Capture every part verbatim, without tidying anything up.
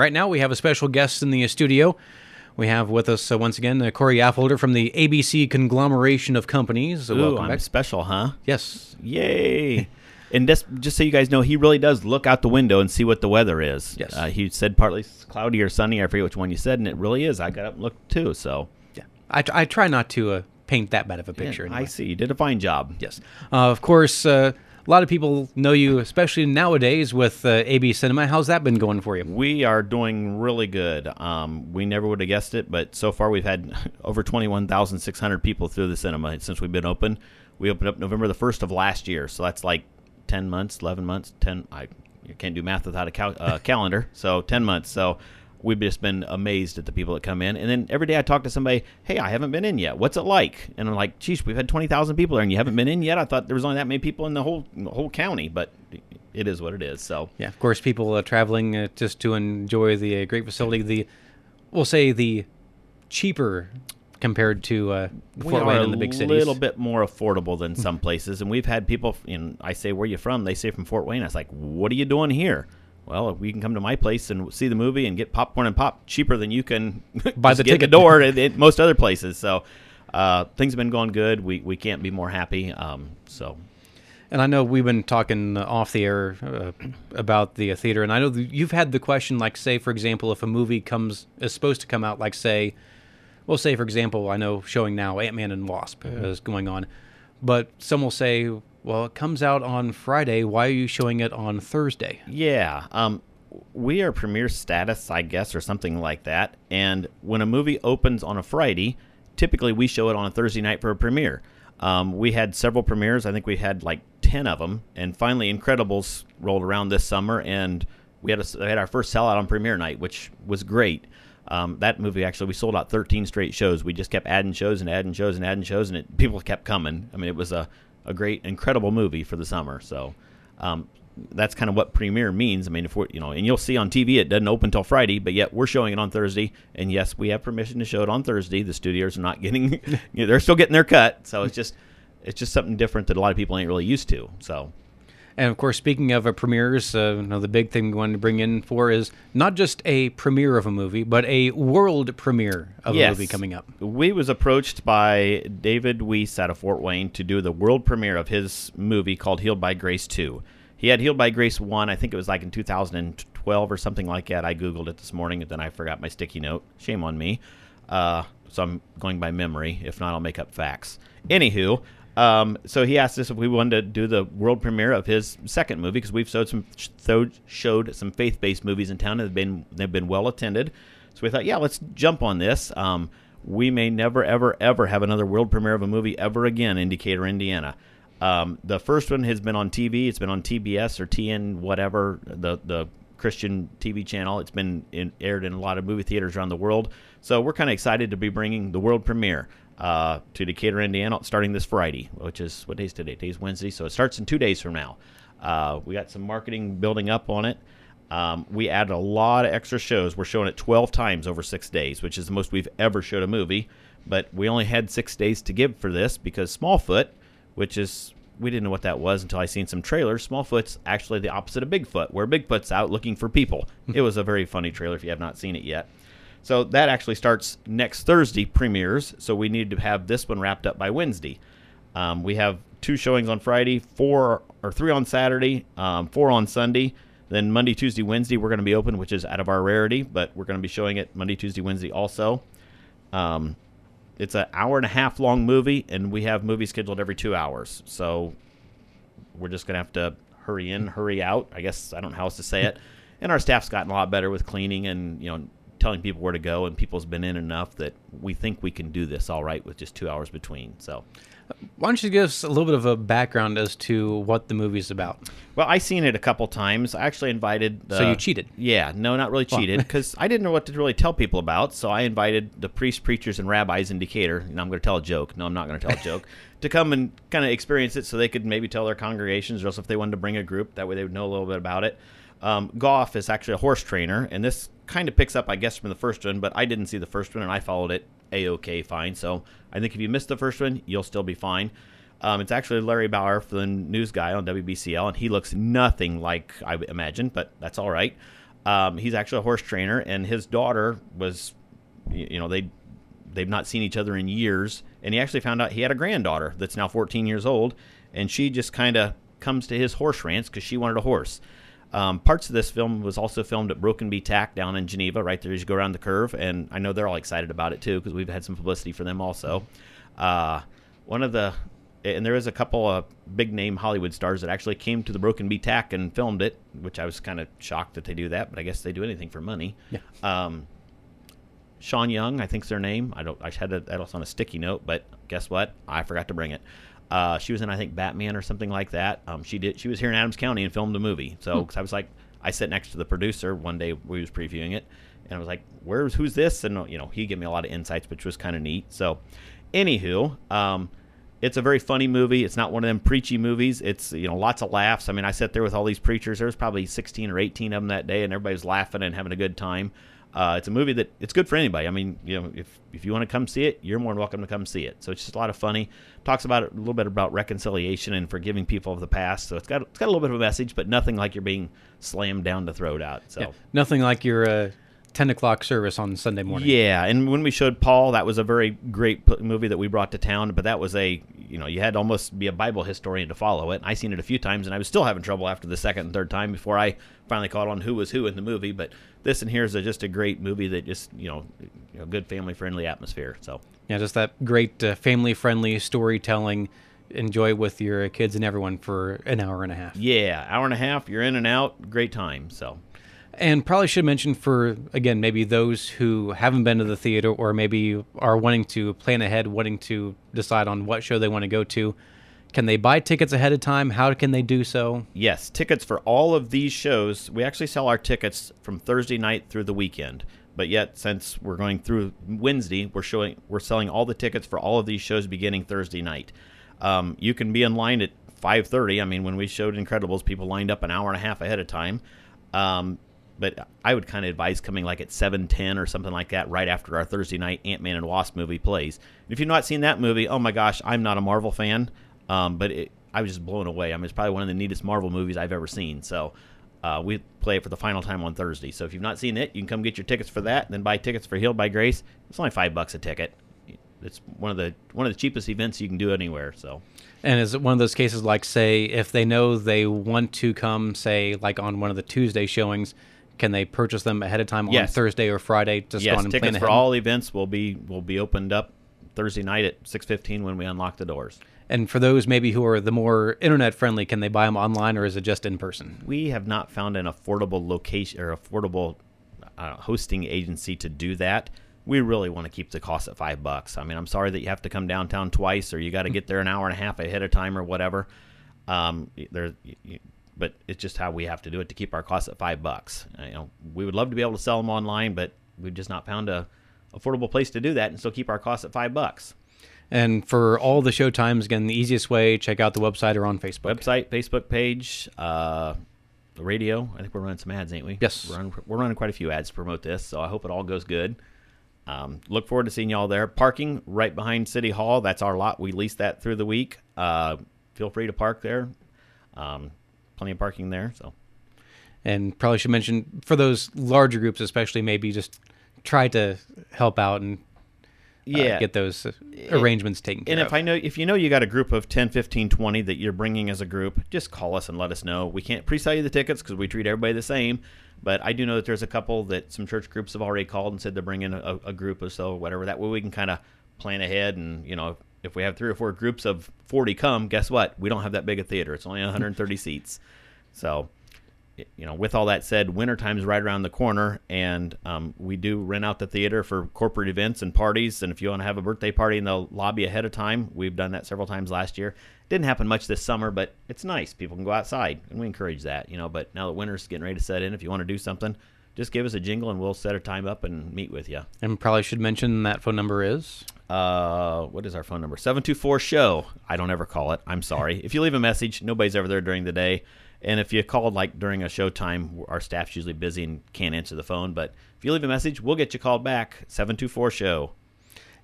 Right now, we have a special guest in the studio. We have with us, uh, once again, uh, Corey Affolder from the A B C Conglomeration of Companies. So Ooh, welcome I'm back. Special, huh? Yes. Yay. And this, just so you guys know, he really does look out the window and see what the weather is. Yes. Uh, he said partly cloudy or sunny. I forget which one you said, and it really is. I got up and looked, too. So, yeah. I, t- I try not to uh, paint that bad of a picture. Yeah, anyway. I see. You did a fine job. Yes. Uh, of course, uh, a lot of people know you, especially nowadays with uh, A B Cinema. How's that been going for you? We are doing really good. Um, we never would have guessed it, but so far we've had over twenty-one thousand six hundred people through the cinema since we've been open. We opened up November the first of last year, so that's like ten months, eleven months, ten. I you can't do math without a cal- uh, calendar. So ten months. So we've just been amazed at the people that come in. And then every day I talk to somebody, hey, I haven't been in yet. What's it like? And I'm like, geez, we've had twenty thousand people there and you haven't been in yet? I thought there was only that many people in the whole the whole county, but it is what it is. So yeah, of course, people are traveling uh, just to enjoy the uh, great facility. The, we'll say the cheaper compared to uh, Fort Wayne and the big cities. We are a little bit more affordable than some places. And we've had people, you know, I say, where are you from? They say from Fort Wayne. I was like, what are you doing here? Well, we can come to my place and see the movie and get popcorn and pop cheaper than you can buy the ticket door at, at most other places. So uh, things have been going good. We we can't be more happy. Um, so, And I know we've been talking off the air uh, about the theater. And I know you've had the question, like, say, for example, if a movie comes is supposed to come out, like, say, We'll say, for example, I know showing now Ant-Man and Wasp yeah. is going on, but some will say, well, it comes out on Friday. Why are you showing it on Thursday? Yeah. Um, we are premiere status, I guess, or something like that. And when a movie opens on a Friday, typically we show it on a Thursday night for a premiere. Um, we had several premieres. I think we had like ten of them. And finally, Incredibles rolled around this summer, and we had, a, we had our first sellout on premiere night, which was great. Um, that movie, actually, we sold out thirteen straight shows. We just kept adding shows and adding shows and adding shows, and it, people kept coming. I mean, it was a, a great, incredible movie for the summer. So um, that's kind of what premiere means. I mean, if we're, you know, and you'll see on T V it doesn't open till Friday, but yet we're showing it on Thursday. And, yes, we have permission to show it on Thursday. The studios are not getting – you know, they're still getting their cut. So it's just it's just something different that a lot of people ain't really used to. So. And, of course, speaking of uh, premieres, uh, you know, the big thing we wanted to bring in for is not just a premiere of a movie, but a world premiere of yes. a movie coming up. We was approached by David Weiss out of Fort Wayne to do the world premiere of his movie called Healed by Grace two. He had Healed by Grace one, I think it was like in two thousand twelve or something like that. I Googled it this morning, and then I forgot my sticky note. Shame on me. Uh, so I'm going by memory. If not, I'll make up facts. Anywho. Um, so he asked us if we wanted to do the world premiere of his second movie, because we've showed some showed some faith-based movies in town, and they've been they've been well attended. So we thought, yeah, let's jump on this. Um, we may never, ever, ever have another world premiere of a movie ever again in Decatur, Indiana. Um, the first one has been on T V. It's been on T B S or T N, whatever, the the Christian T V channel. It's been in, aired in a lot of movie theaters around the world. So we're kind of excited to be bringing the world premiere Uh, to Decatur, Indiana, starting this Friday, which is, what day is today? Today's Wednesday, so it starts in two days from now. Uh, we got some marketing building up on it. Um, we added a lot of extra shows. We're showing it twelve times over six days, which is the most we've ever showed a movie. But we only had six days to give for this because Smallfoot, which is, we didn't know what that was until I seen some trailers. Smallfoot's actually the opposite of Bigfoot, where Bigfoot's out looking for people. It was a very funny trailer if you have not seen it yet. So that actually starts next Thursday premieres, so we need to have this one wrapped up by Wednesday. Um, we have two showings on Friday, four or three on Saturday, um, four on Sunday. Then Monday, Tuesday, Wednesday we're going to be open, which is out of our rarity, but we're going to be showing it Monday, Tuesday, Wednesday also. Um, it's an hour and a half long movie, and we have movies scheduled every two hours. So we're just going to have to hurry in, hurry out. I guess I don't know how else to say it. And our staff's gotten a lot better with cleaning and, you know, telling people where to go, and people's been in enough that we think we can do this all right with just two hours between. So why don't you give us a little bit of a background as to what the movie's about? Well, I seen it a couple times. I actually invited the, so you cheated? Yeah, no, not really cheated, because I didn't know what to really tell people about, so I invited the priests, preachers, and rabbis in Decatur, and I'm going to tell a joke. No, I'm not going to tell a joke, to come and kind of experience it so they could maybe tell their congregations, or else if they wanted to bring a group, that way they would know a little bit about it. Um, Goff is actually a horse trainer, and this kind of picks up, I guess, from the first one, but I didn't see the first one, and I followed it A-okay fine. So I think if you missed the first one, you'll still be fine. Um, it's actually Larry Bauer, the news guy on W B C L, and he looks nothing like I imagined, but that's all right. Um, he's actually a horse trainer, and his daughter was, you know, they they've not seen each other in years. And he actually found out he had a granddaughter that's now fourteen years old, and she just kind of comes to his horse ranch because she wanted a horse. Um, parts of this film was also filmed at Broken B Tack down in Geneva, right there as you go around the curve. And I know they're all excited about it, too, because we've had some publicity for them also. Uh, one of the – and there is a couple of big-name Hollywood stars that actually came to the Broken B Tack and filmed it, which I was kind of shocked that they do that, but I guess they do anything for money. Yeah. Um, Sean Young, I think's their name. I don't. I had that also on a sticky note, but guess what? I forgot to bring it. Uh, she was in, I think, Batman or something like that. Um, she did. She was here in Adams County and filmed a movie. So hmm. I was like, I sat next to the producer one day. We was previewing it, and I was like, "Where's who's this?" And you know, he gave me a lot of insights, which was kind of neat. So, anywho, um, it's a very funny movie. It's not one of them preachy movies. It's you know, lots of laughs. I mean, I sat there with all these preachers. There was probably sixteen or eighteen of them that day, and everybody was laughing and having a good time. Uh, it's a movie that it's good for anybody. I mean, you know, if, if you want to come see it, you're more than welcome to come see it. So it's just a lot of funny. Talks about it, a little bit about reconciliation and forgiving people of the past. So it's got it's got a little bit of a message, but nothing like you're being slammed down the throat out. So yeah, nothing like your uh, ten o'clock service on Sunday morning. Yeah, and when we showed Paul, that was a very great movie that we brought to town. But that was a you know you had to almost be a Bible historian to follow it. I seen it a few times, and I was still having trouble after the second and third time before I finally caught on who was who in the movie, but. This and here is a, just a great movie that just, you know, you know good family-friendly atmosphere. So yeah, just that great uh, family-friendly storytelling. Enjoy with your kids and everyone for an hour and a half. Yeah, hour and a half, you're in and out, great time. So, and probably should mention for, again, maybe those who haven't been to the theater or maybe are wanting to plan ahead, wanting to decide on what show they want to go to, can they buy tickets ahead of time? How can they do so? Yes, tickets for all of these shows. We actually sell our tickets from Thursday night through the weekend. But yet, since we're going through Wednesday, we're showing we're selling all the tickets for all of these shows beginning Thursday night. Um, you can be in line at five thirty. I mean, when we showed Incredibles, people lined up an hour and a half ahead of time. Um, but I would kind of advise coming like at seven ten or something like that right after our Thursday night Ant-Man and Wasp movie plays. And if you've not seen that movie, oh my gosh, I'm not a Marvel fan. Um, but it, I was just blown away. I mean, it's probably one of the neatest Marvel movies I've ever seen. So uh, we play it for the final time on Thursday. So if you've not seen it, you can come get your tickets for that, and then buy tickets for Healed by Grace. It's only five bucks a ticket. It's one of the one of the cheapest events you can do anywhere. So, and is it one of those cases like, say, if they know they want to come, say, like on one of the Tuesday showings, can they purchase them ahead of time on yes. Thursday or Friday? Just yes, on tickets for all events will be will be opened up Thursday night at six fifteen when we unlock the doors. And for those maybe who are the more internet-friendly, can they buy them online or is it just in person? We have not found an affordable location or affordable uh, hosting agency to do that. We really want to keep the cost at five bucks. I mean, I'm sorry that you have to come downtown twice or you got to get there an hour and a half ahead of time or whatever. Um, there, you, but it's just how we have to do it to keep our costs at five bucks. You know, we would love to be able to sell them online, but we've just not found a affordable place to do that and still keep our costs at five bucks. And for all the show times, again, the easiest way, check out the website or on Facebook. Website, Facebook page, uh, the radio. I think we're running some ads, ain't we? Yes. We're running, we're running quite a few ads to promote this, so I hope it all goes good. Um, look forward to seeing y'all there. Parking right behind City Hall. That's our lot. We lease that through the week. Uh, feel free to park there. Um, plenty of parking there. So, and probably should mention, for those larger groups especially, maybe just try to help out and Yeah, uh, get those arrangements taken care of. And if I know, if you know you got a group of ten, fifteen, twenty that you're bringing as a group, just call us and let us know. We can't pre-sell you the tickets because we treat everybody the same, but I do know that there's a couple that some church groups have already called and said they're bringing a, a group or so, whatever. That way we can kind of plan ahead and, you know, if we have three or four groups of forty come, guess what? We don't have that big a theater. It's only one hundred thirty seats. So, you know, with all that said, wintertime is right around the corner, and um, we do rent out the theater for corporate events and parties. And if you want to have a birthday party in the lobby ahead of time, we've done that several times last year. Didn't happen much this summer, but it's nice. People can go outside, and we encourage that. You know, but now that winter's getting ready to set in, if you want to do something, just give us a jingle, and we'll set a time up and meet with you. And probably should mention that phone number is? Uh, what is our phone number? seven two four show. I don't ever call it. I'm sorry. If you leave a message, nobody's ever there during the day. And if you called like during a show time, our staff's usually busy and can't answer the phone. But if you leave a message, we'll get you called back, seven two four show.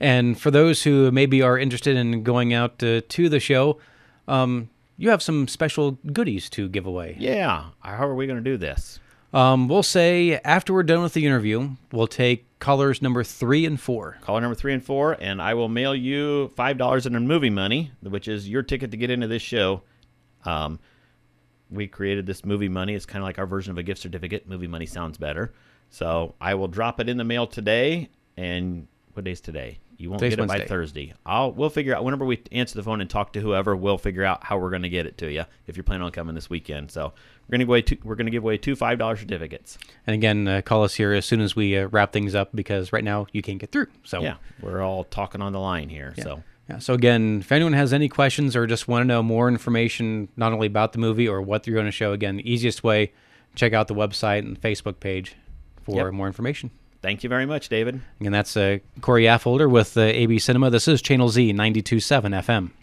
And for those who maybe are interested in going out to, to the show, um, you have some special goodies to give away. Yeah. How are we going to do this? Um, we'll say after we're done with the interview, we'll take callers number three and four. Caller number three and four, and I will mail you five dollars in movie money, which is your ticket to get into this show. Um, we created this movie money. It's kind of like our version of a gift certificate. Movie money sounds better. So I will drop it in the mail today. And what day's today? You won't Today's get it Wednesday. By Thursday. I'll We'll figure out. Whenever we answer the phone and talk to whoever, we'll figure out how we're going to get it to you if you're planning on coming this weekend. So we're going to give away two, we're going to give away two five dollar certificates. And again, uh, call us here as soon as we uh, wrap things up, because right now you can't get through. So yeah, we're all talking on the line here. Yeah. So yeah. So again, if anyone has any questions or just want to know more information, not only about the movie or what they're going to show, again, the easiest way, check out the website and Facebook page for yep. more information. Thank you very much, David. And that's uh, Corey Affolder with uh, A B Cinema. This is Channel Z ninety-two point seven F M.